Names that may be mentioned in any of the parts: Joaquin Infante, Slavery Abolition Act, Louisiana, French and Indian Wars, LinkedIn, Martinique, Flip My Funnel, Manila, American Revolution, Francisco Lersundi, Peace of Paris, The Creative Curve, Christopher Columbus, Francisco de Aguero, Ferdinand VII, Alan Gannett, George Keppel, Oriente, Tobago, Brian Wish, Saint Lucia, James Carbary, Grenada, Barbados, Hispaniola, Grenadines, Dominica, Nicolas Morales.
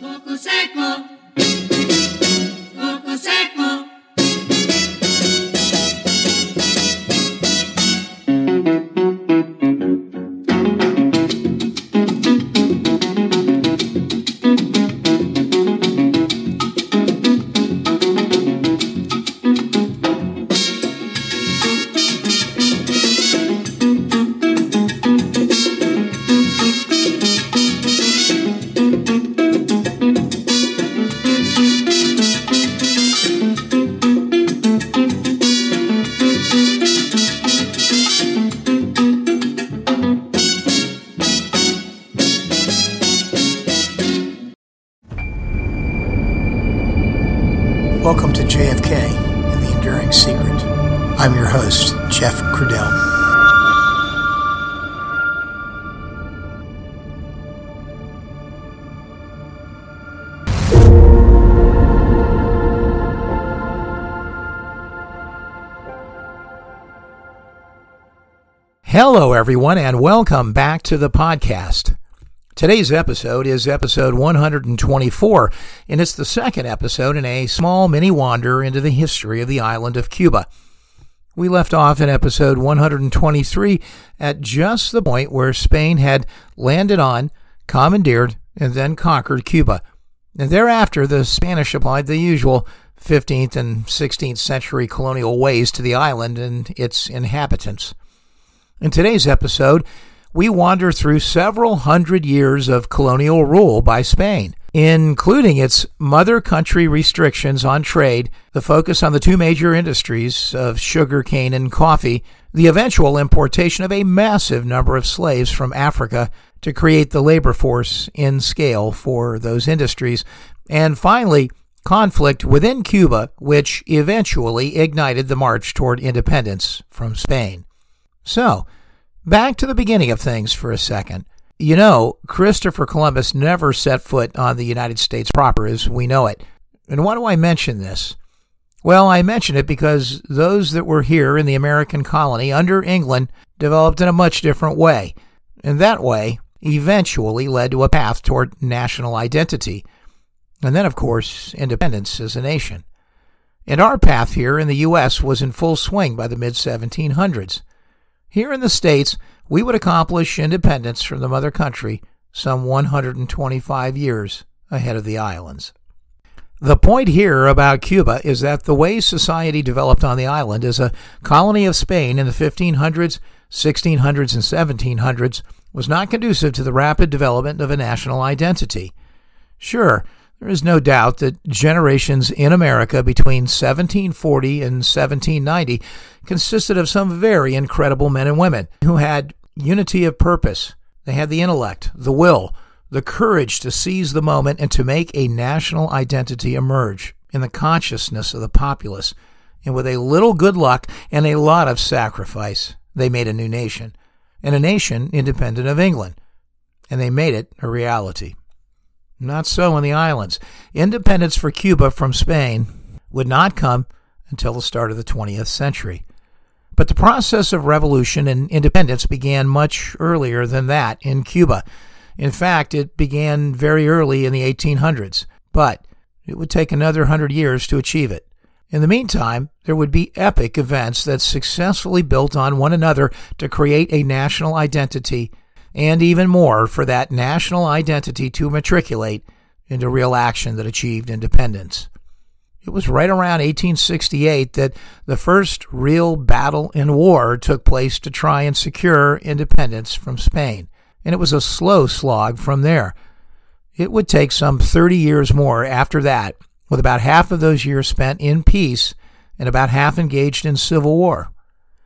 Coco Seco. Coco Seco. Hello, everyone, and welcome back to the podcast. Today's episode is episode 124, and it's the second episode in a small mini-wander into the history of the island of Cuba. We left off in episode 123 at just the point where Spain had landed on, commandeered, and then conquered Cuba. And thereafter, the Spanish applied the usual 15th and 16th century colonial ways to the island and its inhabitants. In today's episode, we wander through several hundred years of colonial rule by Spain, including its mother country restrictions on trade, the focus on the two major industries of sugar cane and coffee, the eventual importation of a massive number of slaves from Africa to create the labor force in scale for those industries, and finally, conflict within Cuba, which eventually ignited the march toward independence from Spain. So, back to the beginning of things for a second. You know, Christopher Columbus never set foot on the United States proper as we know it. And why do I mention this? Well, I mention it because those that were here in the American colony under England developed in a much different way. And that way eventually led to a path toward national identity. And then, of course, independence as a nation. And our path here in the U.S. was in full swing by the mid-1700s. Here in the States, we would accomplish independence from the mother country some 125 years ahead of the islands. The point here about Cuba is that the way society developed on the island as a colony of Spain in the 1500s, 1600s, and 1700s was not conducive to the rapid development of a national identity. Sure, there is no doubt that generations in America between 1740 and 1790 consisted of some very incredible men and women who had unity of purpose. They had the intellect, the will, the courage to seize the moment and to make a national identity emerge in the consciousness of the populace. And with a little good luck and a lot of sacrifice, they made a new nation, and a nation independent of England. And they made it a reality. Not so in the islands. Independence for Cuba from Spain would not come until the start of the 20th century. But the process of revolution and independence began much earlier than that in Cuba. In fact, it began very early in the 1800s, but it would take another 100 years to achieve it. In the meantime, there would be epic events that successfully built on one another to create a national identity and even more for that national identity to matriculate into real action that achieved independence. It was right around 1868 that the first real battle and war took place to try and secure independence from Spain, and it was a slow slog from there. It would take some 30 years more after that, with about half of those years spent in peace and about half engaged in civil war.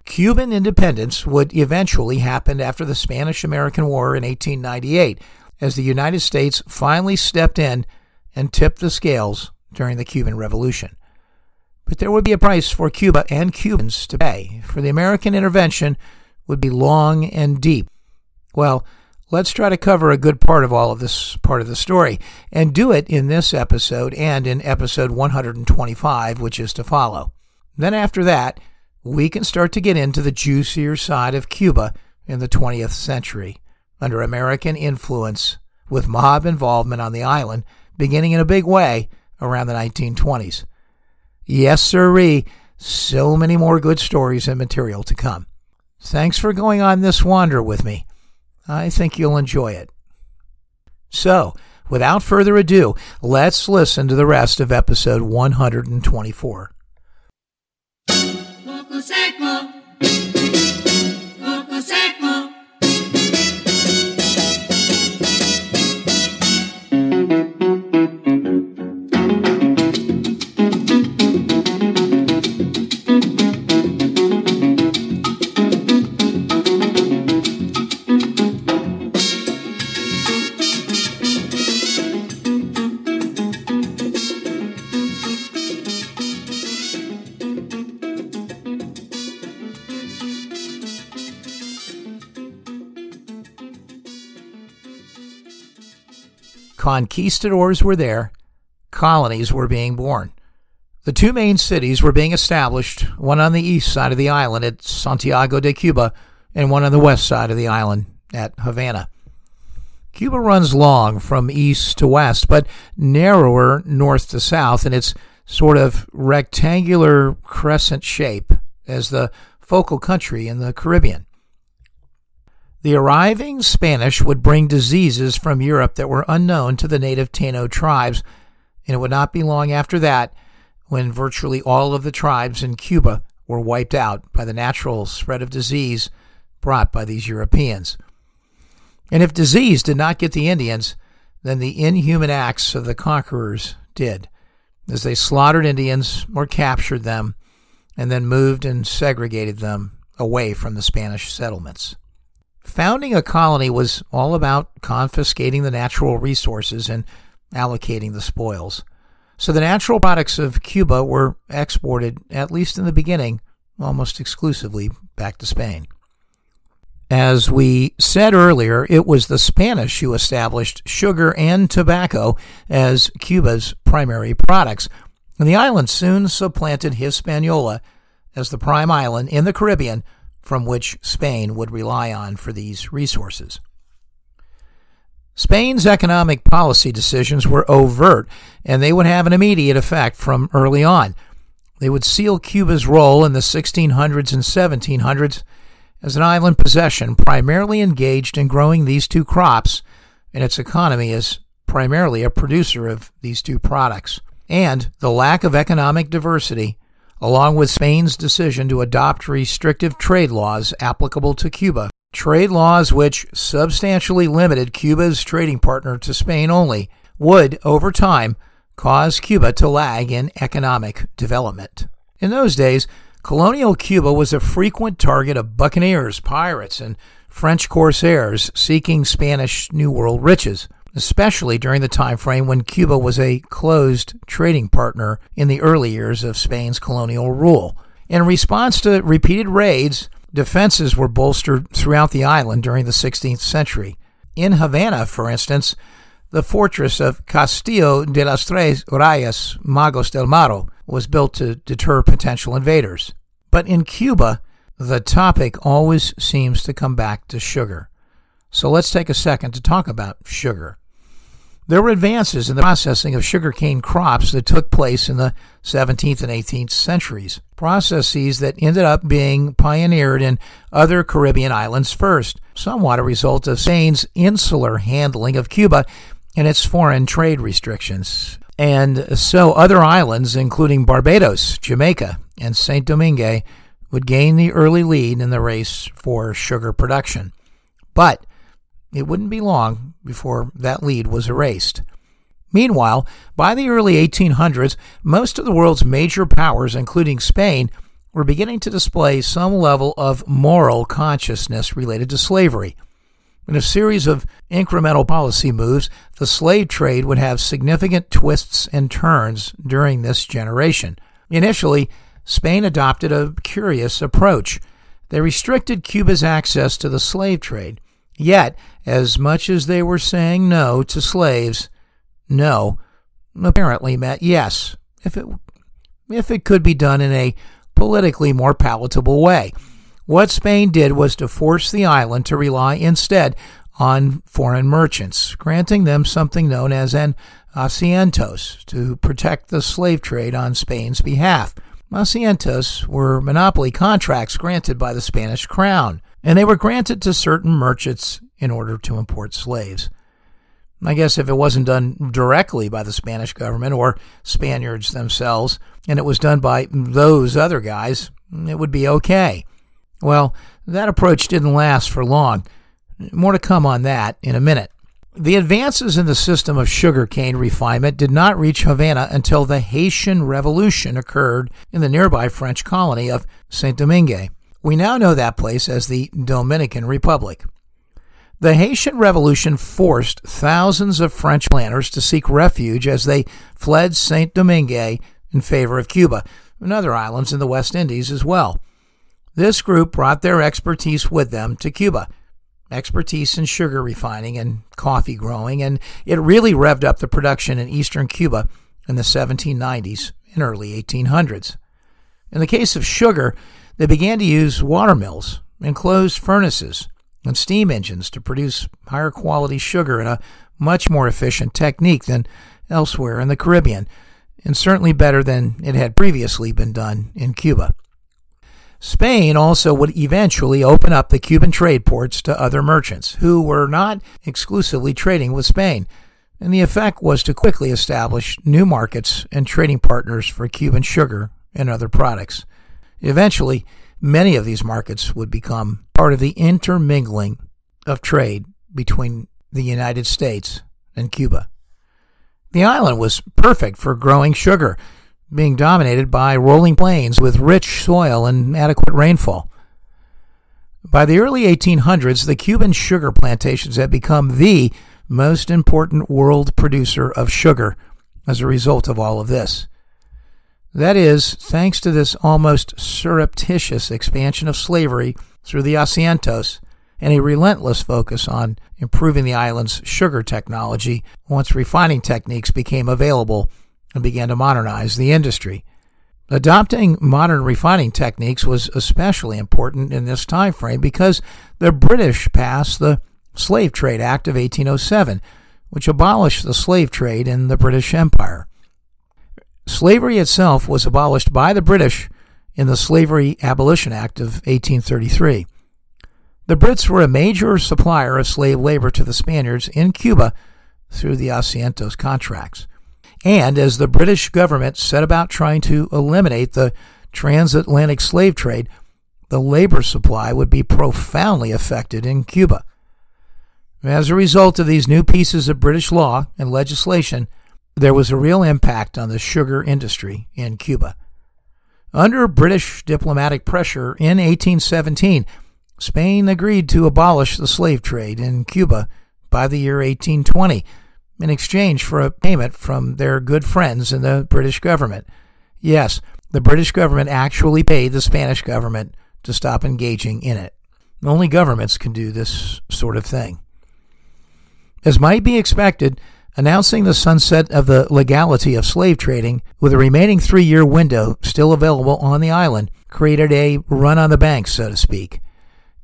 Cuban independence would eventually happen after the Spanish-American War in 1898, as the United States finally stepped in and tipped the scales during the Cuban Revolution. But there would be a price for Cuba and Cubans to pay, for the American intervention would be long and deep. Well, let's try to cover a good part of all of this part of the story, and do it in this episode and in episode 125, which is to follow. Then after that, we can start to get into the juicier side of Cuba in the 20th century, under American influence, with mob involvement on the island beginning in a big way around the 1920s. Yes, sirree, so many more good stories and material to come. Thanks for going on this wander with me. I think you'll enjoy it. So, without further ado, let's listen to the rest of episode 124. Coco Seco. Coco Seco. Conquistadors were there, colonies were being born. The two main cities were being established, one on the east side of the island at Santiago de Cuba, and one on the west side of the island at Havana. Cuba runs long from east to west, but narrower north to south in its sort of rectangular crescent shape as the focal country in the Caribbean. The arriving Spanish would bring diseases from Europe that were unknown to the native Taino tribes, and it would not be long after that when virtually all of the tribes in Cuba were wiped out by the natural spread of disease brought by these Europeans. And if disease did not get the Indians, then the inhuman acts of the conquerors did, as they slaughtered Indians or captured them, and then moved and segregated them away from the Spanish settlements. Founding a colony was all about confiscating the natural resources and allocating the spoils. So the natural products of Cuba were exported, at least in the beginning, almost exclusively back to Spain. As we said earlier, it was the Spanish who established sugar and tobacco as Cuba's primary products, and the island soon supplanted Hispaniola as the prime island in the Caribbean from which Spain would rely on for these resources. Spain's economic policy decisions were overt, and they would have an immediate effect from early on. They would seal Cuba's role in the 1600s and 1700s as an island possession primarily engaged in growing these two crops, and its economy is primarily a producer of these two products. And the lack of economic diversity, along with Spain's decision to adopt restrictive trade laws applicable to Cuba, trade laws which substantially limited Cuba's trading partner to Spain only, would, over time, cause Cuba to lag in economic development. In those days, colonial Cuba was a frequent target of buccaneers, pirates, and French corsairs seeking Spanish New World riches, especially during the time frame when Cuba was a closed trading partner in the early years of Spain's colonial rule. In response to repeated raids, defenses were bolstered throughout the island during the 16th century. In Havana, for instance, the fortress of Castillo de las Tres Reyes Magos del Maro was built to deter potential invaders. But in Cuba, the topic always seems to come back to sugar. So let's take a second to talk about sugar. There were advances in the processing of sugarcane crops that took place in the 17th and 18th centuries, processes that ended up being pioneered in other Caribbean islands first, somewhat a result of Spain's insular handling of Cuba and its foreign trade restrictions. And so other islands, including Barbados, Jamaica, and Saint Domingue, would gain the early lead in the race for sugar production. But it wouldn't be long before that lead was erased. Meanwhile, by the early 1800s, most of the world's major powers, including Spain, were beginning to display some level of moral consciousness related to slavery. In a series of incremental policy moves, the slave trade would have significant twists and turns during this generation. Initially, Spain adopted a curious approach. They restricted Cuba's access to the slave trade. Yet, as much as they were saying no to slaves, no apparently meant yes, if it could be done in a politically more palatable way. What Spain did was to force the island to rely instead on foreign merchants, granting them something known as an asientos to protect the slave trade on Spain's behalf. Asientos were monopoly contracts granted by the Spanish crown, and they were granted to certain merchants in order to import slaves. I guess if it wasn't done directly by the Spanish government or Spaniards themselves, and it was done by those other guys, it would be okay. Well, that approach didn't last for long. More to come on that in a minute. The advances in the system of sugarcane refinement did not reach Havana until the Haitian Revolution occurred in the nearby French colony of Saint Domingue. We now know that place as the Dominican Republic. The Haitian Revolution forced thousands of French planters to seek refuge as they fled Saint Domingue in favor of Cuba and other islands in the West Indies as well. This group brought their expertise with them to Cuba. Expertise in sugar refining and coffee growing, and it really revved up the production in eastern Cuba in the 1790s and early 1800s. In the case of sugar, they began to use watermills, enclosed furnaces, and steam engines to produce higher quality sugar in a much more efficient technique than elsewhere in the Caribbean, and certainly better than it had previously been done in Cuba. Spain also would eventually open up the Cuban trade ports to other merchants who were not exclusively trading with Spain, and the effect was to quickly establish new markets and trading partners for Cuban sugar and other products. Eventually, many of these markets would become part of the intermingling of trade between the United States and Cuba. The island was perfect for growing sugar, being dominated by rolling plains with rich soil and adequate rainfall. By the early 1800s, the Cuban sugar plantations had become the most important world producer of sugar as a result of all of this. That is, thanks to this almost surreptitious expansion of slavery through the asientos and a relentless focus on improving the island's sugar technology once refining techniques became available and began to modernize the industry. Adopting modern refining techniques was especially important in this time frame because the British passed the Slave Trade Act of 1807, which abolished the slave trade in the British Empire. Slavery itself was abolished by the British in the Slavery Abolition Act of 1833. The Brits were a major supplier of slave labor to the Spaniards in Cuba through the asientos contracts. And as the British government set about trying to eliminate the transatlantic slave trade, the labor supply would be profoundly affected in Cuba. As a result of these new pieces of British law and legislation, there was a real impact on the sugar industry in Cuba. Under British diplomatic pressure in 1817, Spain agreed to abolish the slave trade in Cuba by the year 1820, in exchange for a payment from their good friends in the British government. Yes, the British government actually paid the Spanish government to stop engaging in it. Only governments can do this sort of thing. As might be expected, announcing the sunset of the legality of slave trading, with a remaining 3-year window still available on the island, created a run on the banks, so to speak.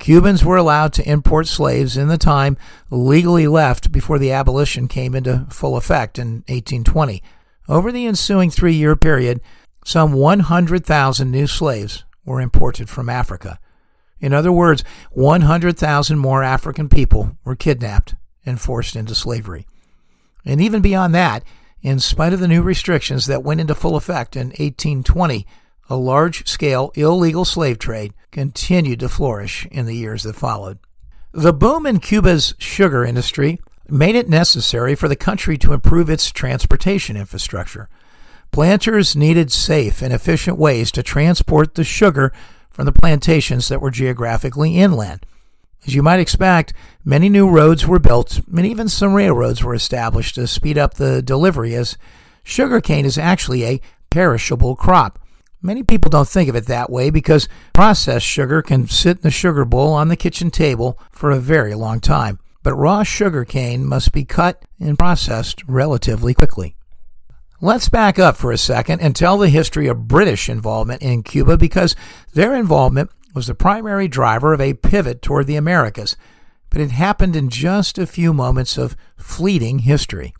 Cubans were allowed to import slaves in the time legally left before the abolition came into full effect in 1820. Over the ensuing 3-year period, some 100,000 new slaves were imported from Africa. In other words, 100,000 more African people were kidnapped and forced into slavery. And even beyond that, in spite of the new restrictions that went into full effect in 1820, a large-scale illegal slave trade continued to flourish in the years that followed. The boom in Cuba's sugar industry made it necessary for the country to improve its transportation infrastructure. Planters needed safe and efficient ways to transport the sugar from the plantations that were geographically inland. As you might expect, many new roads were built, and even some railroads were established to speed up the delivery, as sugarcane is actually a perishable crop. Many people don't think of it that way because processed sugar can sit in the sugar bowl on the kitchen table for a very long time. But raw sugar cane must be cut and processed relatively quickly. Let's back up for a second and tell the history of British involvement in Cuba, because their involvement was the primary driver of a pivot toward the Americas, but it happened in just a few moments of fleeting history.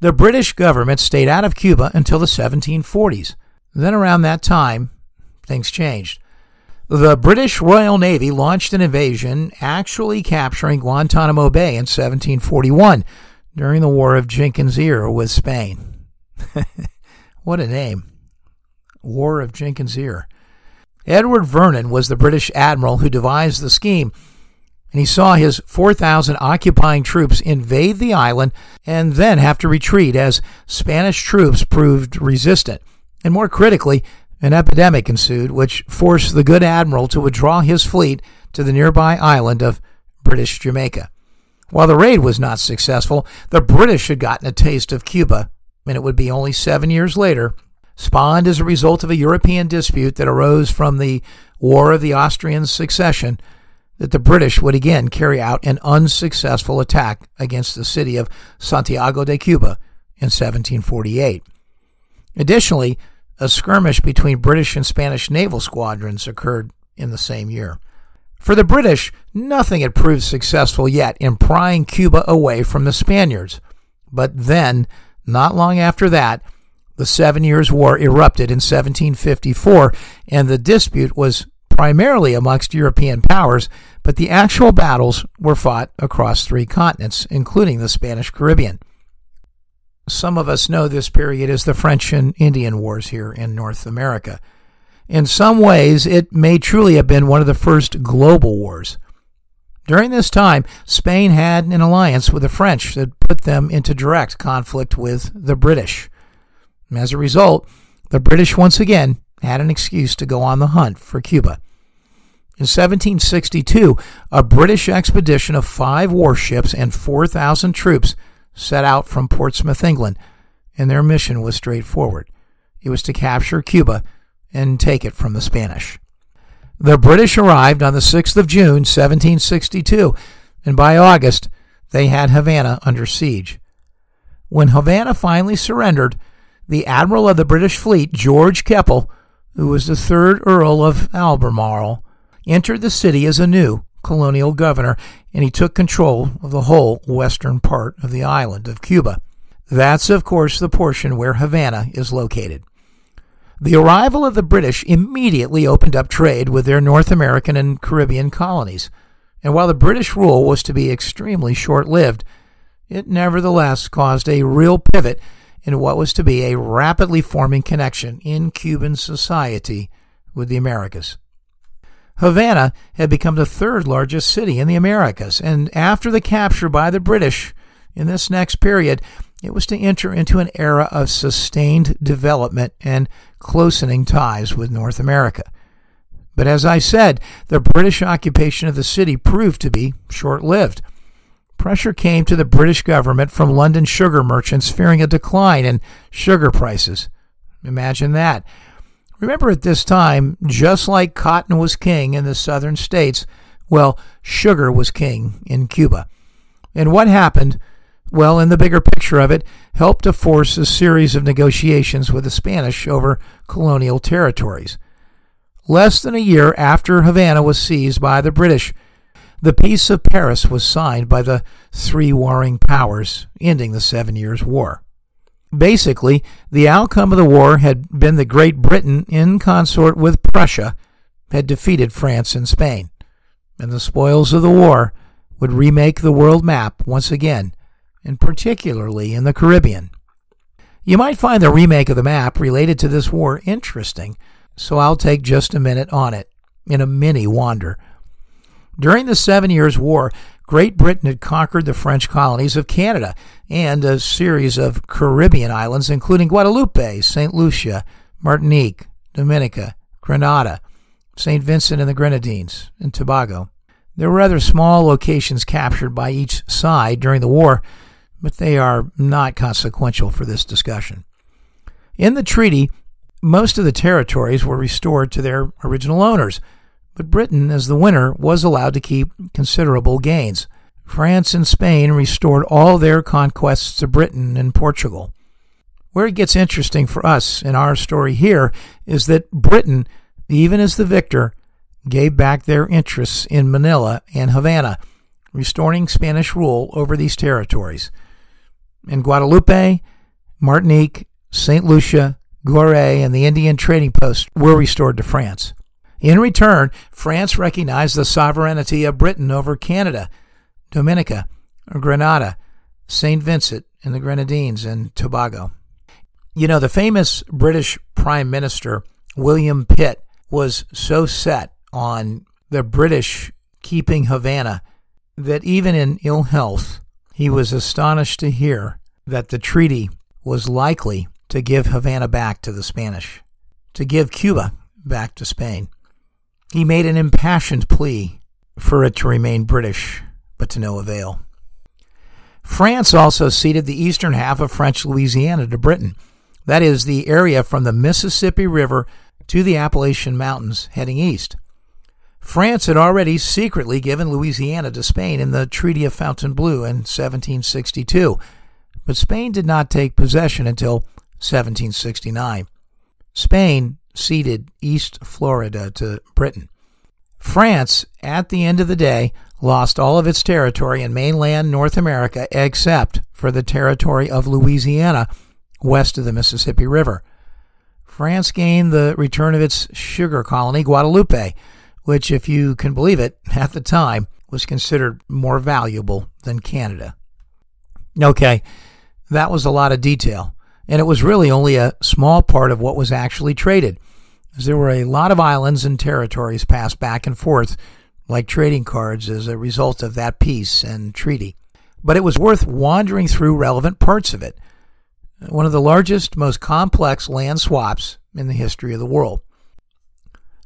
The British government stayed out of Cuba until the 1740s. Then around that time, things changed. The British Royal Navy launched an invasion, actually capturing Guantanamo Bay in 1741 during the War of Jenkins' Ear with Spain. What a name. War of Jenkins' Ear. Edward Vernon was the British admiral who devised the scheme, and he saw his 4,000 occupying troops invade the island and then have to retreat as Spanish troops proved resistant. And more critically, an epidemic ensued, which forced the good admiral to withdraw his fleet to the nearby island of British Jamaica. While the raid was not successful, the British had gotten a taste of Cuba, and it would be only 7 years later, spawned as a result of a European dispute that arose from the War of the Austrian Succession, that the British would again carry out an unsuccessful attack against the city of Santiago de Cuba in 1748. Additionally, a skirmish between British and Spanish naval squadrons occurred in the same year. For the British, nothing had proved successful yet in prying Cuba away from the Spaniards. But then, not long after that, the 7 Years' War erupted in 1754, and the dispute was primarily amongst European powers, but the actual battles were fought across three continents, including the Spanish Caribbean. Some of us know this period as the French and Indian Wars here in North America. In some ways, it may truly have been one of the first global wars. During this time, Spain had an alliance with the French that put them into direct conflict with the British. As a result, the British once again had an excuse to go on the hunt for Cuba. In 1762, a British expedition of 5 warships and 4,000 troops set out from Portsmouth, England, and their mission was straightforward. It was to capture Cuba and take it from the Spanish. The British arrived on the 6th of June, 1762, and by August, they had Havana under siege. When Havana finally surrendered, the admiral of the British fleet, George Keppel, who was the 3rd Earl of Albemarle, entered the city as a new colonial governor, and he took control of the whole western part of the island of Cuba. That's, of course, the portion where Havana is located. The arrival of the British immediately opened up trade with their North American and Caribbean colonies, and while the British rule was to be extremely short-lived, it nevertheless caused a real pivot in what was to be a rapidly forming connection in Cuban society with the Americas. Havana had become the 3rd largest city in the Americas, and after the capture by the British in this next period, it was to enter into an era of sustained development and closening ties with North America. But as I said, the British occupation of the city proved to be short-lived. Pressure came to the British government from London sugar merchants fearing a decline in sugar prices. Imagine that. Remember, at this time, just like cotton was king in the southern states, well, sugar was king in Cuba. And what happened, well, in the bigger picture of it, helped to force a series of negotiations with the Spanish over colonial territories. Less than a year after Havana was seized by the British, the Peace of Paris was signed by the 3 warring powers, ending the 7 Years' War. Basically, the outcome of the war had been that Great Britain, in consort with Prussia, had defeated France and Spain, and the spoils of the war would remake the world map once again, and particularly in the Caribbean. You might find the remake of the map related to this war interesting, so I'll take just a minute on it in a mini wander. During the 7 Years' War, Great Britain had conquered the French colonies of Canada and a series of Caribbean islands, including Guadeloupe, Saint Lucia, Martinique, Dominica, Grenada, Saint Vincent and the Grenadines, and Tobago. There were other small locations captured by each side during the war, but they are not consequential for this discussion. In the treaty, most of the territories were restored to their original owners, but Britain, as the winner, was allowed to keep considerable gains. France and Spain restored all their conquests to Britain and Portugal. Where it gets interesting for us in our story here is that Britain, even as the victor, gave back their interests in Manila and Havana, restoring Spanish rule over these territories. In Guadeloupe, Martinique, Saint Lucia, Gorée, and the Indian trading posts were restored to France. In return, France recognized the sovereignty of Britain over Canada, Dominica, Grenada, St. Vincent, and the Grenadines, and Tobago. You know, the famous British Prime Minister, William Pitt, was so set on the British keeping Havana that even in ill health, he was astonished to hear that the treaty was likely to give Havana back to the Spanish, to give Cuba back to Spain. He made an impassioned plea for it to remain British, but to no avail. France also ceded the eastern half of French Louisiana to Britain. That is, the area from the Mississippi River to the Appalachian Mountains heading east. France had already secretly given Louisiana to Spain in the Treaty of Fontainebleau in 1762, but Spain did not take possession until 1769. Spain ceded East Florida to Britain. France, at the end of the day, lost all of its territory in mainland North America except for the territory of Louisiana, west of the Mississippi River. France gained the return of its sugar colony, Guadeloupe, which, if you can believe it, at the time was considered more valuable than Canada. Okay, that was a lot of detail, and it was really only a small part of what was actually traded, as there were a lot of islands and territories passed back and forth like trading cards as a result of that peace and treaty. But it was worth wandering through relevant parts of it. One of the largest, most complex land swaps in the history of the world.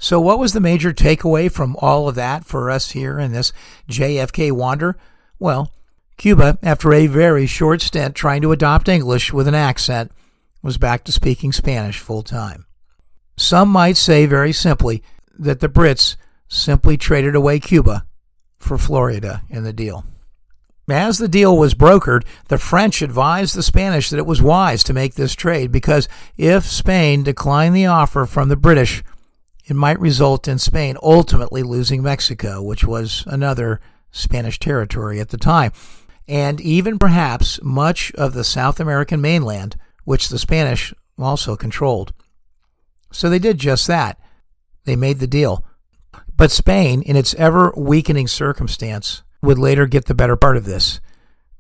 So what was the major takeaway from all of that for us here in this JFK wander? Well, Cuba, after a very short stint trying to adopt English with an accent, was back to speaking Spanish full time. Some might say very simply that the Brits simply traded away Cuba for Florida in the deal. As the deal was brokered, the French advised the Spanish that it was wise to make this trade because if Spain declined the offer from the British, it might result in Spain ultimately losing Mexico, which was another Spanish territory at the time, and even perhaps much of the South American mainland, which the Spanish also controlled. So they did just that. They made the deal. But Spain, in its ever-weakening circumstance, would later get the better part of this.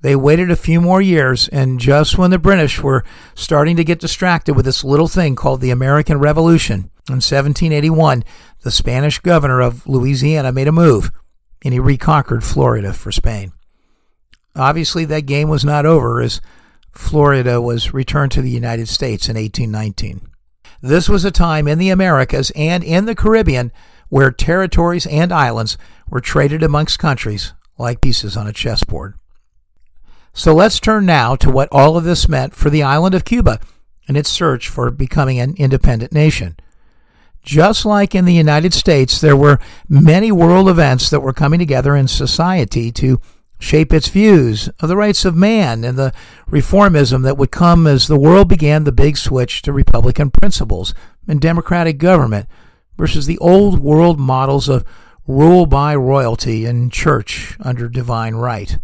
They waited a few more years, and just when the British were starting to get distracted with this little thing called the American Revolution, in 1781, the Spanish governor of Louisiana made a move, and he reconquered Florida for Spain. Obviously, that game was not over, as Florida was returned to the United States in 1819. This was a time in the Americas and in the Caribbean where territories and islands were traded amongst countries like pieces on a chessboard. So let's turn now to what all of this meant for the island of Cuba and its search for becoming an independent nation. Just like in the United States, there were many world events that were coming together in society to shape its views of the rights of man and the reformism that would come as the world began the big switch to Republican principles and democratic government versus the old world models of rule by royalty and church under divine right.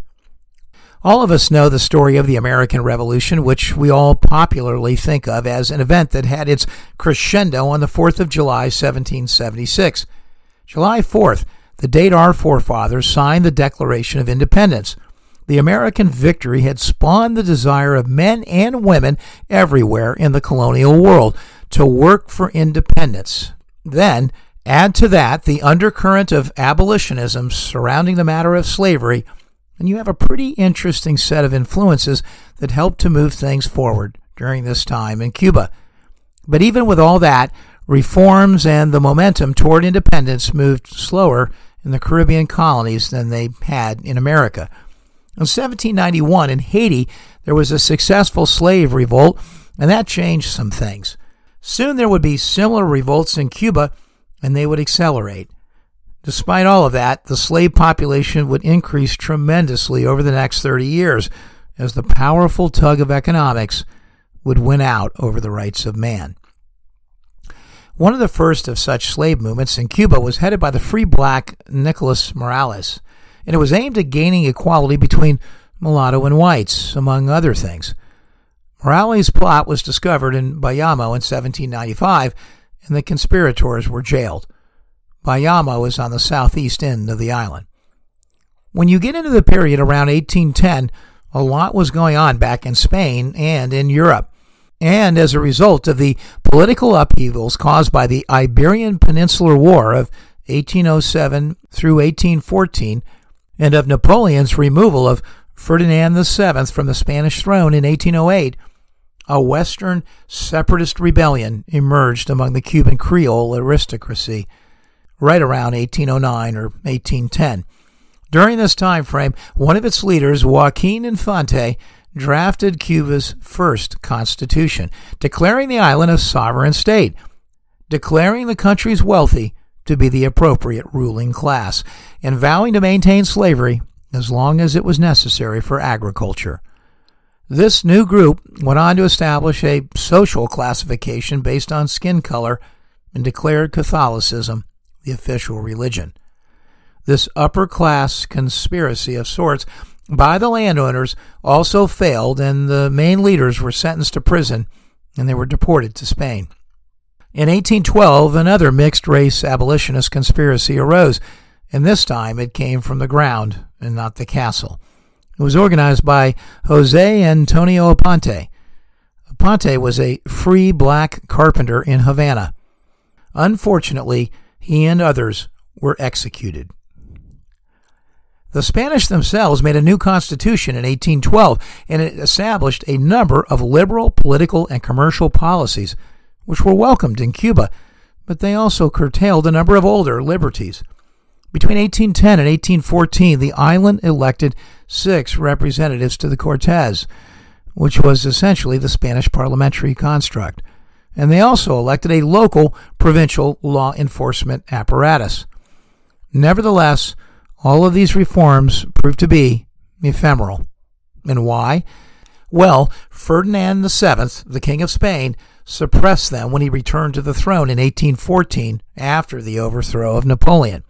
All of us know the story of the American Revolution, which we all popularly think of as an event that had its crescendo on the 4th of July, 1776. July 4th, the date our forefathers signed the Declaration of Independence. The American victory had spawned the desire of men and women everywhere in the colonial world to work for independence. Then, add to that the undercurrent of abolitionism surrounding the matter of slavery, and you have a pretty interesting set of influences that helped to move things forward during this time in Cuba. But even with all that, reforms and the momentum toward independence moved slower in the Caribbean colonies than they had in America. In 1791, in Haiti, there was a successful slave revolt, and that changed some things. Soon there would be similar revolts in Cuba, and they would accelerate. Despite all of that, the slave population would increase tremendously over the next 30 years as the powerful tug of economics would win out over the rights of man. One of the first of such slave movements in Cuba was headed by the free black Nicolas Morales. and it was aimed at gaining equality between mulatto and whites, among other things. Morales' plot was discovered in Bayamo in 1795, and the conspirators were jailed. Bayamo is on the southeast end of the island. When you get into the period around 1810, a lot was going on back in Spain and in Europe, and as a result of the political upheavals caused by the Iberian Peninsular War of 1807 through 1814 and of Napoleon's removal of Ferdinand VII from the Spanish throne in 1808, a Western separatist rebellion emerged among the Cuban Creole aristocracy right around 1809 or 1810. During this time frame, one of its leaders, Joaquin Infante, drafted Cuba's first constitution, declaring the island a sovereign state, declaring the country's wealthy to be the appropriate ruling class, and vowing to maintain slavery as long as it was necessary for agriculture. This new group went on to establish a social classification based on skin color and declared Catholicism the official religion. This upper-class conspiracy of sorts by the landowners also failed, and the main leaders were sentenced to prison, and they were deported to Spain. In 1812, another mixed-race abolitionist conspiracy arose, and this time it came from the ground and not the castle. It was organized by José Antonio Aponte. Aponte was a free black carpenter in Havana. Unfortunately, he and others were executed. The Spanish themselves made a new constitution in 1812, and it established a number of liberal political and commercial policies, which were welcomed in Cuba, but they also curtailed a number of older liberties. Between 1810 and 1814, the island elected 6 representatives to the Cortes, which was essentially the Spanish parliamentary construct, and they also elected a local provincial law enforcement apparatus. Nevertheless, all of these reforms proved to be ephemeral. And why? Well, Ferdinand VII, the King of Spain, suppressed them when he returned to the throne in 1814 after the overthrow of Napoleon.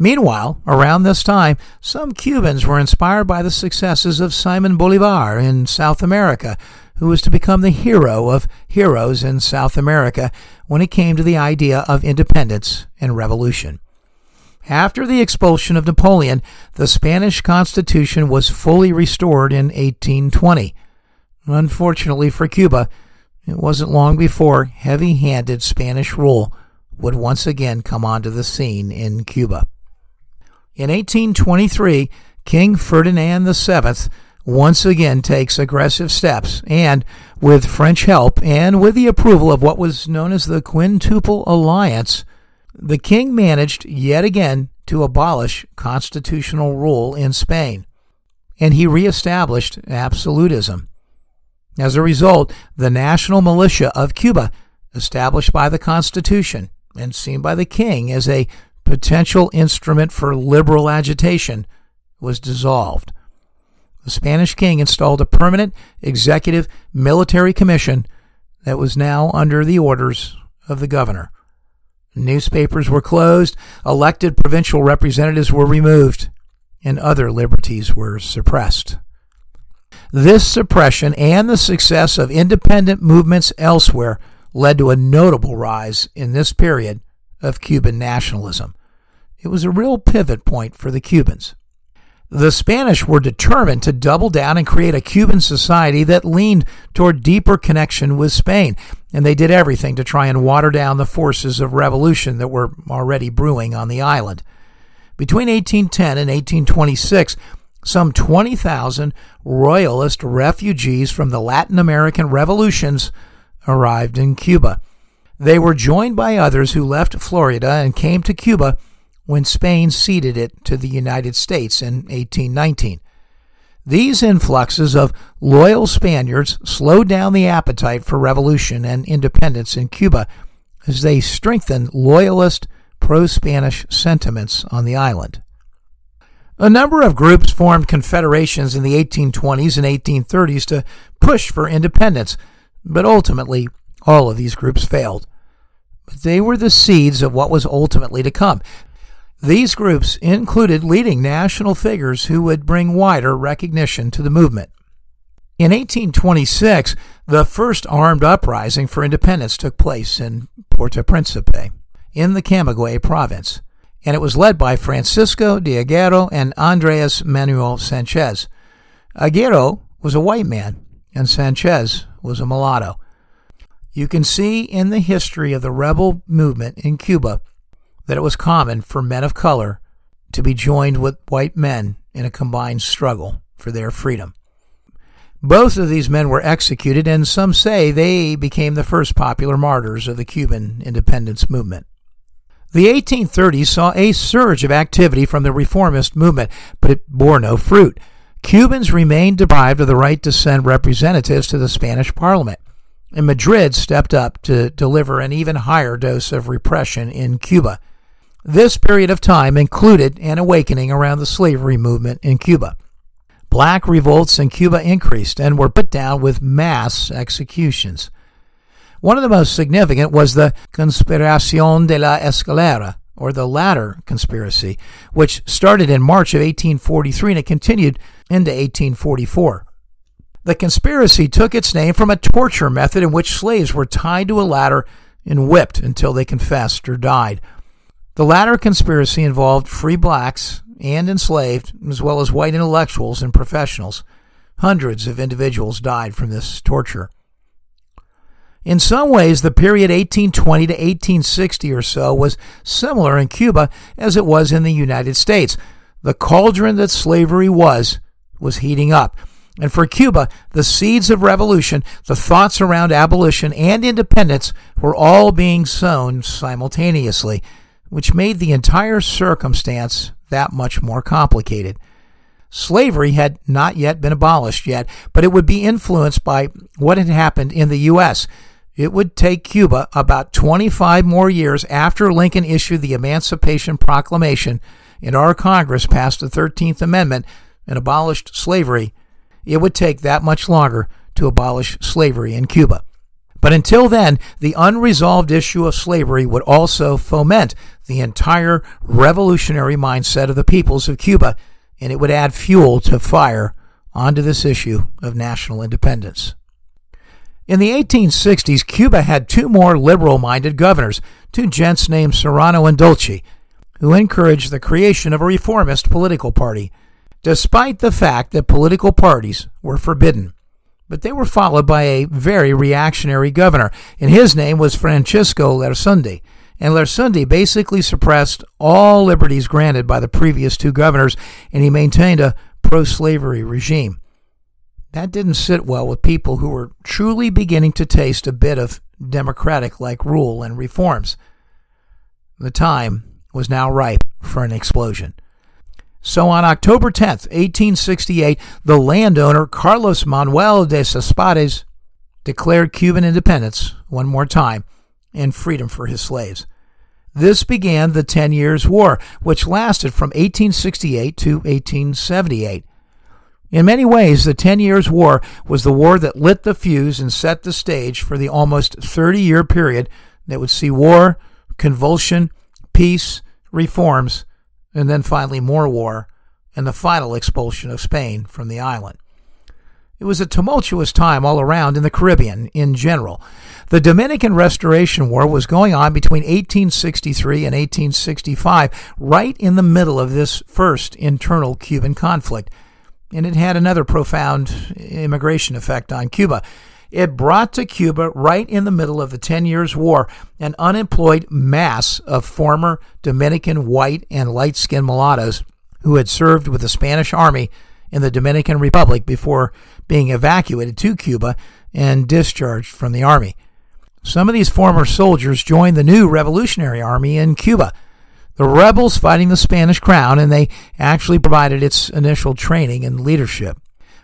Meanwhile, around this time, some Cubans were inspired by the successes of Simon Bolivar in South America, who was to become the hero of heroes in South America when it came to the idea of independence and revolution. After the expulsion of Napoleon, the Spanish Constitution was fully restored in 1820. Unfortunately for Cuba, it wasn't long before heavy-handed Spanish rule would once again come onto the scene in Cuba. In 1823, King Ferdinand VII once again takes aggressive steps, and with French help and with the approval of what was known as the Quintuple Alliance, the king managed yet again to abolish constitutional rule in Spain, and he reestablished absolutism. As a result, the national militia of Cuba, established by the Constitution and seen by the king as a potential instrument for liberal agitation, was dissolved. The Spanish king installed a permanent executive military commission that was now under the orders of the governor. Newspapers were closed, elected provincial representatives were removed, and other liberties were suppressed. This suppression and the success of independent movements elsewhere led to a notable rise in this period of Cuban nationalism. It was a real pivot point for the Cubans. The Spanish were determined to double down and create a Cuban society that leaned toward deeper connection with Spain, and they did everything to try and water down the forces of revolution that were already brewing on the island. Between 1810 and 1826, some 20,000 royalist refugees from the Latin American revolutions arrived in Cuba. They were joined by others who left Florida and came to Cuba when Spain ceded it to the United States in 1819. These influxes of loyal Spaniards slowed down the appetite for revolution and independence in Cuba as they strengthened loyalist pro-Spanish sentiments on the island. A number of groups formed confederations in the 1820s and 1830s to push for independence, but ultimately all of these groups failed. But they were the seeds of what was ultimately to come. These groups included leading national figures who would bring wider recognition to the movement. In 1826, the first armed uprising for independence took place in Port-au-Prince in the Camagüey province, and it was led by Francisco de Aguero and Andres Manuel Sanchez. Aguero was a white man, and Sanchez was a mulatto. You can see in the history of the rebel movement in Cuba that it was common for men of color to be joined with white men in a combined struggle for their freedom. Both of these men were executed, and some say they became the first popular martyrs of the Cuban independence movement. The 1830s saw a surge of activity from the reformist movement, but it bore no fruit. Cubans remained deprived of the right to send representatives to the Spanish Parliament, and Madrid stepped up to deliver an even higher dose of repression in Cuba. This period of time included an awakening around the slavery movement in Cuba. Black revolts in Cuba increased and were put down with mass executions. One of the most significant was the Conspiración de la Escalera, or the Ladder Conspiracy, which started in March of 1843 and it continued into 1844. The conspiracy took its name from a torture method in which slaves were tied to a ladder and whipped until they confessed or died. The Ladder Conspiracy involved free blacks and enslaved, as well as white intellectuals and professionals. Hundreds of individuals died from this torture. In some ways, the period 1820 to 1860 or so was similar in Cuba as it was in the United States. The cauldron that slavery was heating up. And for Cuba, the seeds of revolution, the thoughts around abolition and independence were all being sown simultaneously, which made the entire circumstance that much more complicated. Slavery had not yet been abolished yet, but it would be influenced by what had happened in the U.S. It would take Cuba about 25 more years after Lincoln issued the Emancipation Proclamation and our Congress passed the 13th Amendment and abolished slavery. It would take that much longer to abolish slavery in Cuba. But until then, the unresolved issue of slavery would also foment the entire revolutionary mindset of the peoples of Cuba, and it would add fuel to fire onto this issue of national independence. In the 1860s, Cuba had two more liberal-minded governors, two gents named Serrano and Dulce, who encouraged the creation of a reformist political party, despite the fact that political parties were forbidden. But they were followed by a very reactionary governor, and his name was Francisco Lersundi. And Lersundi basically suppressed all liberties granted by the previous two governors, and he maintained a pro-slavery regime. That didn't sit well with people who were truly beginning to taste a bit of democratic-like rule and reforms. The time was now ripe for an explosion. So on October 10, 1868, the landowner Carlos Manuel de Cespedes declared Cuban independence one more time and freedom for his slaves. This began the 10 Years' War, which lasted from 1868 to 1878. In many ways, the 10 Years' War was the war that lit the fuse and set the stage for the almost 30-year period that would see war, convulsion, peace, reforms, and then finally more war, and the final expulsion of Spain from the island. It was a tumultuous time all around in the Caribbean in general. The Dominican Restoration War was going on between 1863 and 1865, right in the middle of this first internal Cuban conflict, and it had another profound immigration effect on Cuba. It brought to Cuba, right in the middle of the 10 Years' War, an unemployed mass of former Dominican white and light-skinned mulattoes who had served with the Spanish army in the Dominican Republic before being evacuated to Cuba and discharged from the army. Some of these former soldiers joined the new Revolutionary Army in Cuba, the rebels fighting the Spanish crown, and they actually provided its initial training and leadership.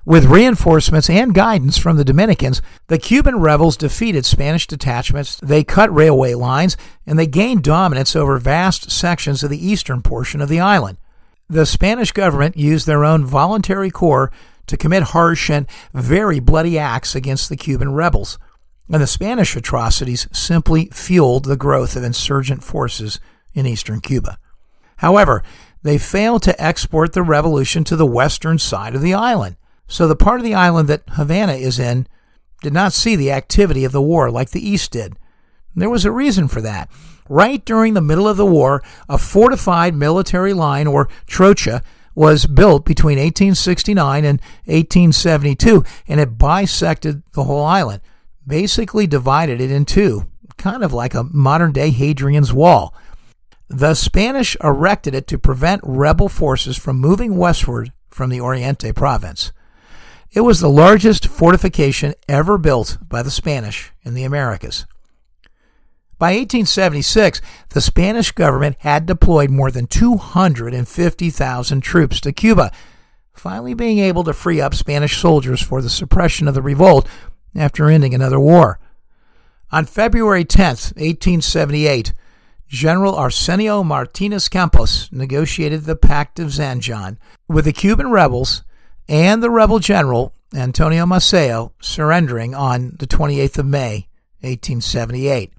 With reinforcements and guidance from the Dominicans, the Cuban rebels defeated Spanish detachments, they cut railway lines, and they gained dominance over vast sections of the eastern portion of the island. The Spanish government used their own voluntary corps to commit harsh and very bloody acts against the Cuban rebels, and the Spanish atrocities simply fueled the growth of insurgent forces in eastern Cuba. However, they failed to export the revolution to the western side of the island, so the part of the island that Havana is in did not see the activity of the war like the East did. There was a reason for that. Right during the middle of the war, a fortified military line, or trocha, was built between 1869 and 1872, and it bisected the whole island, basically divided it in two, kind of like a modern-day Hadrian's Wall. The Spanish erected it to prevent rebel forces from moving westward from the Oriente province. It was the largest fortification ever built by the Spanish in the Americas. By 1876, the Spanish government had deployed more than 250,000 troops to Cuba, finally being able to free up Spanish soldiers for the suppression of the revolt after ending another war. On February 10, 1878, General Arsenio Martinez Campos negotiated the Pact of Zanjan with the Cuban rebels, and the rebel general, Antonio Maceo, surrendering on the 28th of May, 1878.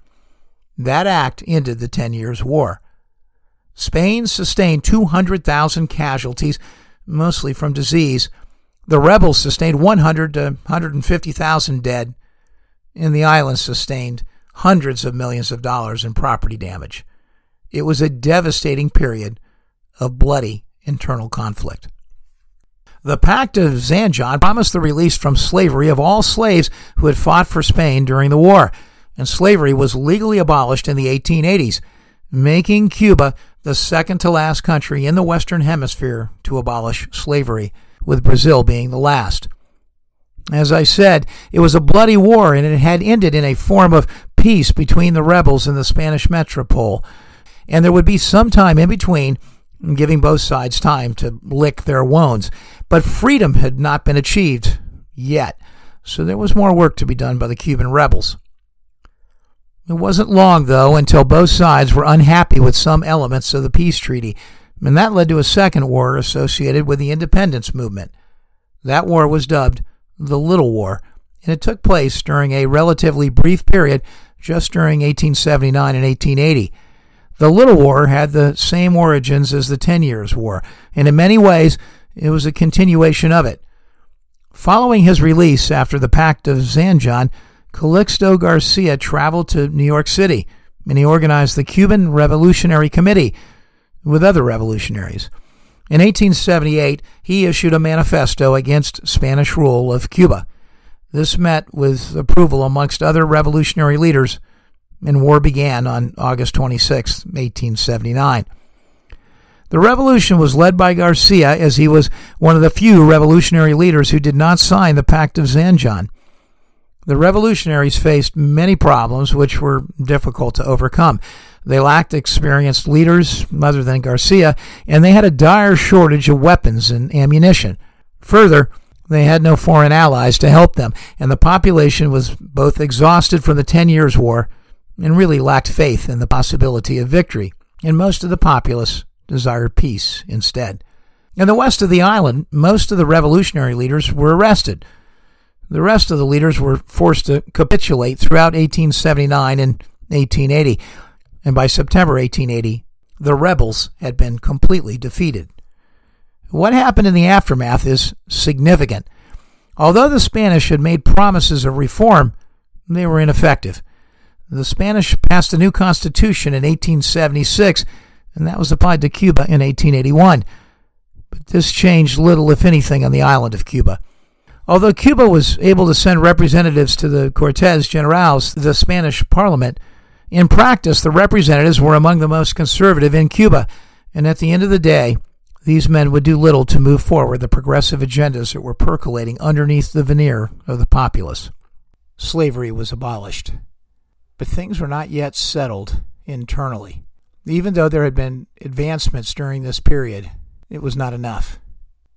That act ended the 10 Years' War. Spain sustained 200,000 casualties, mostly from disease. The rebels sustained 100 to 150,000 dead, and the island sustained hundreds of millions of dollars in property damage. It was a devastating period of bloody internal conflict. The Pact of Zanjan promised the release from slavery of all slaves who had fought for Spain during the war, and slavery was legally abolished in the 1880s, making Cuba the second-to-last country in the Western Hemisphere to abolish slavery, with Brazil being the last. As I said, it was a bloody war, and it had ended in a form of peace between the rebels and the Spanish metropole, and there would be some time in between, giving both sides time to lick their wounds. But freedom had not been achieved yet, so there was more work to be done by the Cuban rebels. It wasn't long, though, until both sides were unhappy with some elements of the peace treaty, and that led to a second war associated with the independence movement. That war was dubbed the Little War, and it took place during a relatively brief period, just during 1879 and 1880. The Little War had the same origins as the 10 Years' War, and in many ways, it was a continuation of it. Following his release after the Pact of Zanjan, Calixto Garcia traveled to New York City, and he organized the Cuban Revolutionary Committee with other revolutionaries. In 1878, he issued a manifesto against Spanish rule of Cuba. This met with approval amongst other revolutionary leaders, and war began on August 26, 1879. The revolution was led by Garcia, as he was one of the few revolutionary leaders who did not sign the Pact of Zanjan. The revolutionaries faced many problems which were difficult to overcome. They lacked experienced leaders other than Garcia, and they had a dire shortage of weapons and ammunition. Further, they had no foreign allies to help them, and the population was both exhausted from the 10 Years' War and really lacked faith in the possibility of victory, and most of the populace desired peace instead. In the west of the island, most of the revolutionary leaders were arrested. The rest of the leaders were forced to capitulate throughout 1879 and 1880, and by September 1880, the rebels had been completely defeated. What happened in the aftermath is significant. Although the Spanish had made promises of reform, they were ineffective. The Spanish passed a new constitution in 1876, and that was applied to Cuba in 1881. But this changed little, if anything, on the island of Cuba. Although Cuba was able to send representatives to the Cortes Generales, the Spanish parliament, in practice, the representatives were among the most conservative in Cuba, and at the end of the day, these men would do little to move forward the progressive agendas that were percolating underneath the veneer of the populace. Slavery was abolished. But things were not yet settled internally. Even though there had been advancements during this period, it was not enough.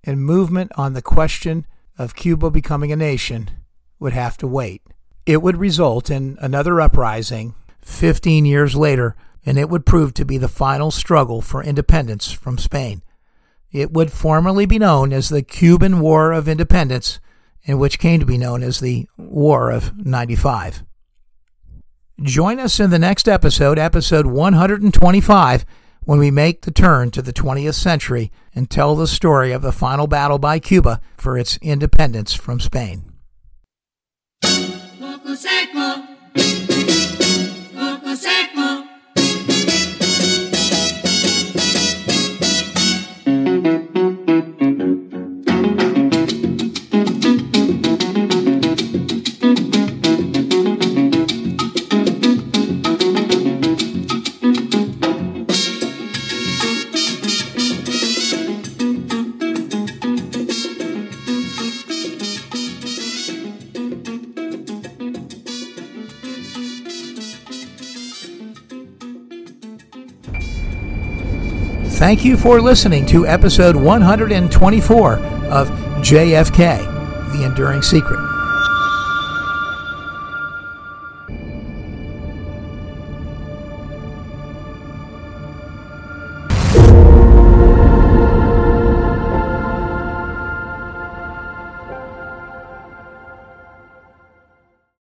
And movement on the question of Cuba becoming a nation would have to wait. It would result in another uprising 15 years later, and it would prove to be the final struggle for independence from Spain. It would formally be known as the Cuban War of Independence, and which came to be known as the War of 95. Join us in the next episode, episode 125, when we make the turn to the 20th century and tell the story of the final battle by Cuba for its independence from Spain. Coco Seco. Coco Seco. Thank you for listening to episode 124 of JFK, The Enduring Secret.